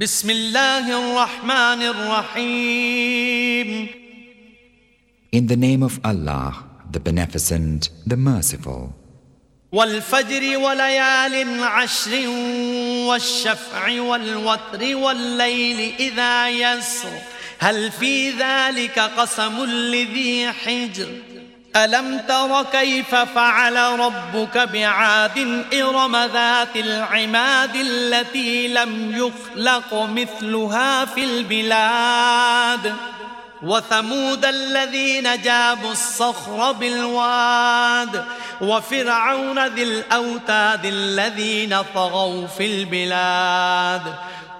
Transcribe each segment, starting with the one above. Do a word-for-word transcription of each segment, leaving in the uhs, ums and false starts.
بسم الله الرحمن الرحيم. In the name of Allah, the Beneficent, the Merciful. والفجر وليال عشر والشفع والوتر والليل إذا يسر هل في ذلك قسم لذي حجر ألم تر كيف فعل ربك بعاد إرم ذات العماد التي لم يخلق مثلها في البلاد وثمود الذين جابوا الصخر بالواد وفرعون ذي الأوتاد الذين طغوا في البلاد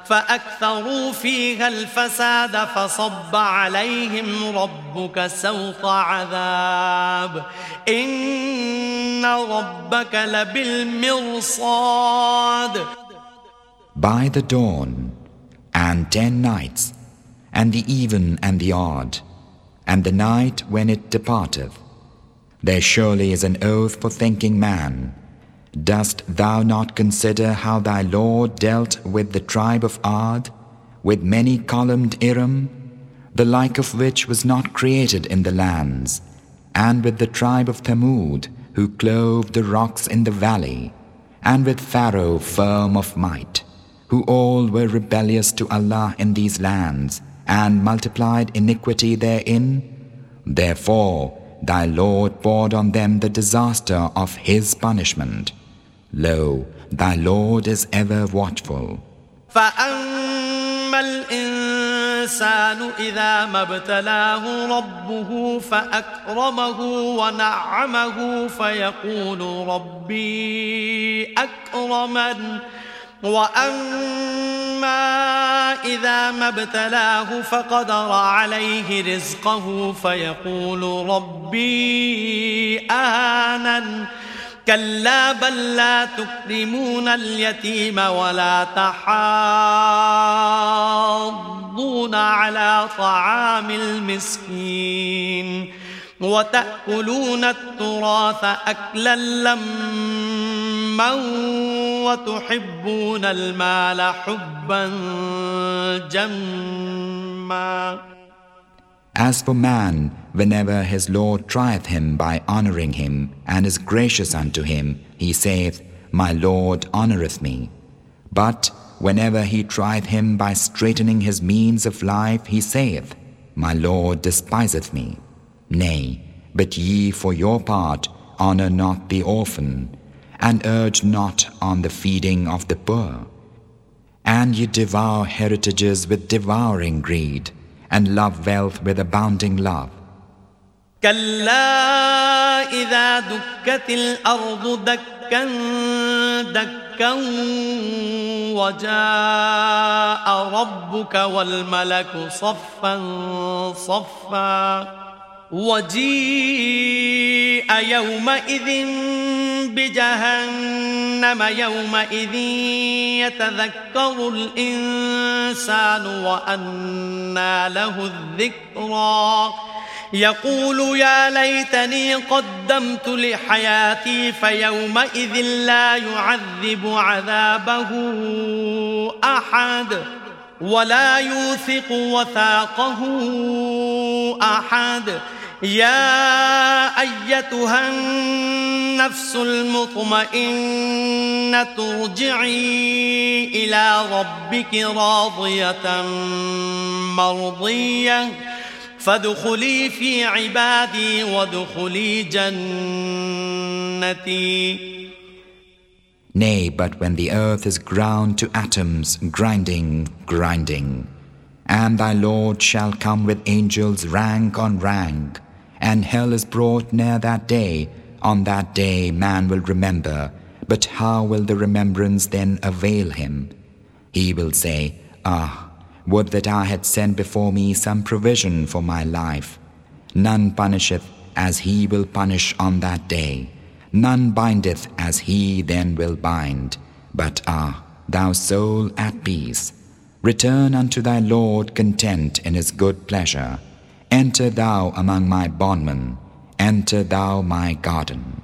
فأكثروا فيها الفساد فصب عليهم ربك سوط عذاب إن ربك لبالمرصاد. By the dawn and ten nights and the even and the odd, and the night when it departeth, there surely is an oath for thinking man. Dost thou not consider how thy Lord dealt with the tribe of Ad, with many-columned Iram, the like of which was not created in the lands, and with the tribe of Thamud, who clove the rocks in the valley, and with Pharaoh firm of might, who all were rebellious to Allah in these lands, and multiplied iniquity therein? Therefore thy Lord poured on them the disaster of his punishment. Lo, thy Lord is ever watchful. فَأَمَّا الْإِنسَانُ إِذَا مَا ابْتَلَاهُ رَبُّهُ فَأَكْرَمَهُ وَنَعَّمَهُ فَيَقُولُ رَبِّي أَكْرَمَنِ وَأَمَّا إِذَا مَا ابْتَلَاهُ فَقَدَرَ عَلَيْهِ رِزْقَهُ فَيَقُولُ رَبِّي أَهَانَنِ كَلَّا بَل لَّا تُكْرِمُونَ الْيَتِيمَ وَلَا تَحَاضُّونَ عَلَى طَعَامِ الْمِسْكِينِ وَتَأْكُلُونَ التُّرَاثَ أَكْلًا لَّمًّا وَتُحِبُّونَ الْمَالَ حُبًّا جَمًّا. As for man, whenever his Lord trieth him by honouring him and is gracious unto him, he saith, My Lord honoureth me. But whenever he trieth him by straitening his means of life, he saith, My Lord despiseth me. Nay, but ye for your part honour not the orphan, and urge not on the feeding of the poor. And ye devour heritages with devouring greed, and love wealth with abounding love. كَلَّا إِذَا دُكَّتِ الْأَرْضُ دَكًّا دَكًّا وَجَاءَ رَبُّكَ وَالْمَلَكُ صَفًّا صَفًّا وَجِيءَ يَوْمَئِذٍ بِجَهَنَّمَ يَوْمَئِذٍ يَتَذَكَّرُ الْإِنسَانُ وَأَنَّى لَهُ الذِّكْرَى يَقُولُ يَا لَيْتَنِي قَدَّمْتُ لِحَيَاتِي فَيَوْمَئِذٍ لَا يُعَذِّبُ عَذَابَهُ أَحَدٌ وَلَا يُوثِقُ وَثَاقَهُ أَحَدٌ يَا أَيَّتُهَا النَّفْسُ الْمُطْمَئِنَّةُ ارْجِعِي إِلَى رَبِّكِ رَاضِيَةً مَرْضِيَّةً فَادْخُلِي فِي عِبَادِي وَادْخُلِي جَنَّتِي. Nay, but when the earth is ground to atoms, grinding, grinding, and thy Lord shall come with angels rank on rank, and hell is brought near that day, on that day man will remember, but how will the remembrance then avail him? He will say, Ah, would that I had sent before me some provision for my life. None punisheth as he will punish on that day. None bindeth as he then will bind. But ah, thou soul at peace, return unto thy Lord content in his good pleasure. Enter thou among my bondmen, enter thou my garden.